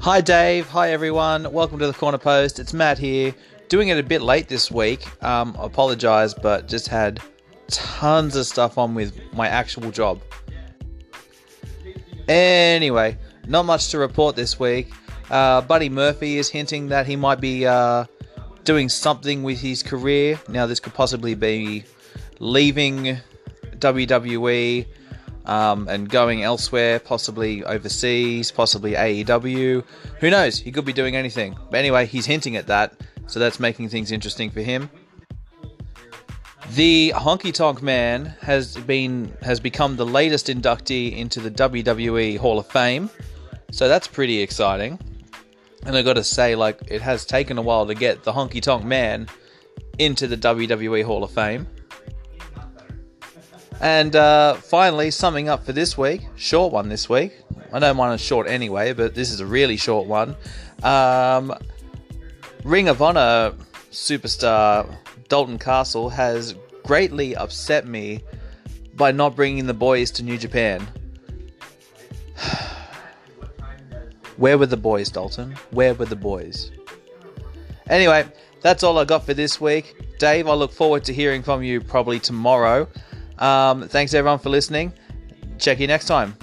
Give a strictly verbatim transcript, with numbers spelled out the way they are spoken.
Hi Dave, hi everyone, welcome to the Corner Post. It's Matt here, doing it a bit late this week. Um, I apologise, but just had tons of stuff on with my actual job. Anyway, not much to report this week. Uh, Buddy Murphy is hinting that he might be uh, doing something with his career. Now, this could possibly be leaving W W E um, and going elsewhere, possibly overseas, possibly A E W. Who knows? He could be doing anything. But anyway, he's hinting at that, so that's making things interesting for him. The Honky Tonk Man has been has become the latest inductee into the W W E Hall of Fame, so that's pretty exciting. And I got to say, like, it has taken a while to get the Honky Tonk Man into the W W E Hall of Fame. And uh, finally, summing up for this week, short one this week. I know mine is short anyway, but this is a really short one. Um, Ring of Honor superstar Dalton Castle has greatly upset me by not bringing the boys to New Japan. Where were the boys, Dalton? Where were the boys? Anyway, that's all I got for this week. Dave, I look forward to hearing from you probably tomorrow. Um, thanks, everyone, for listening. Check you next time.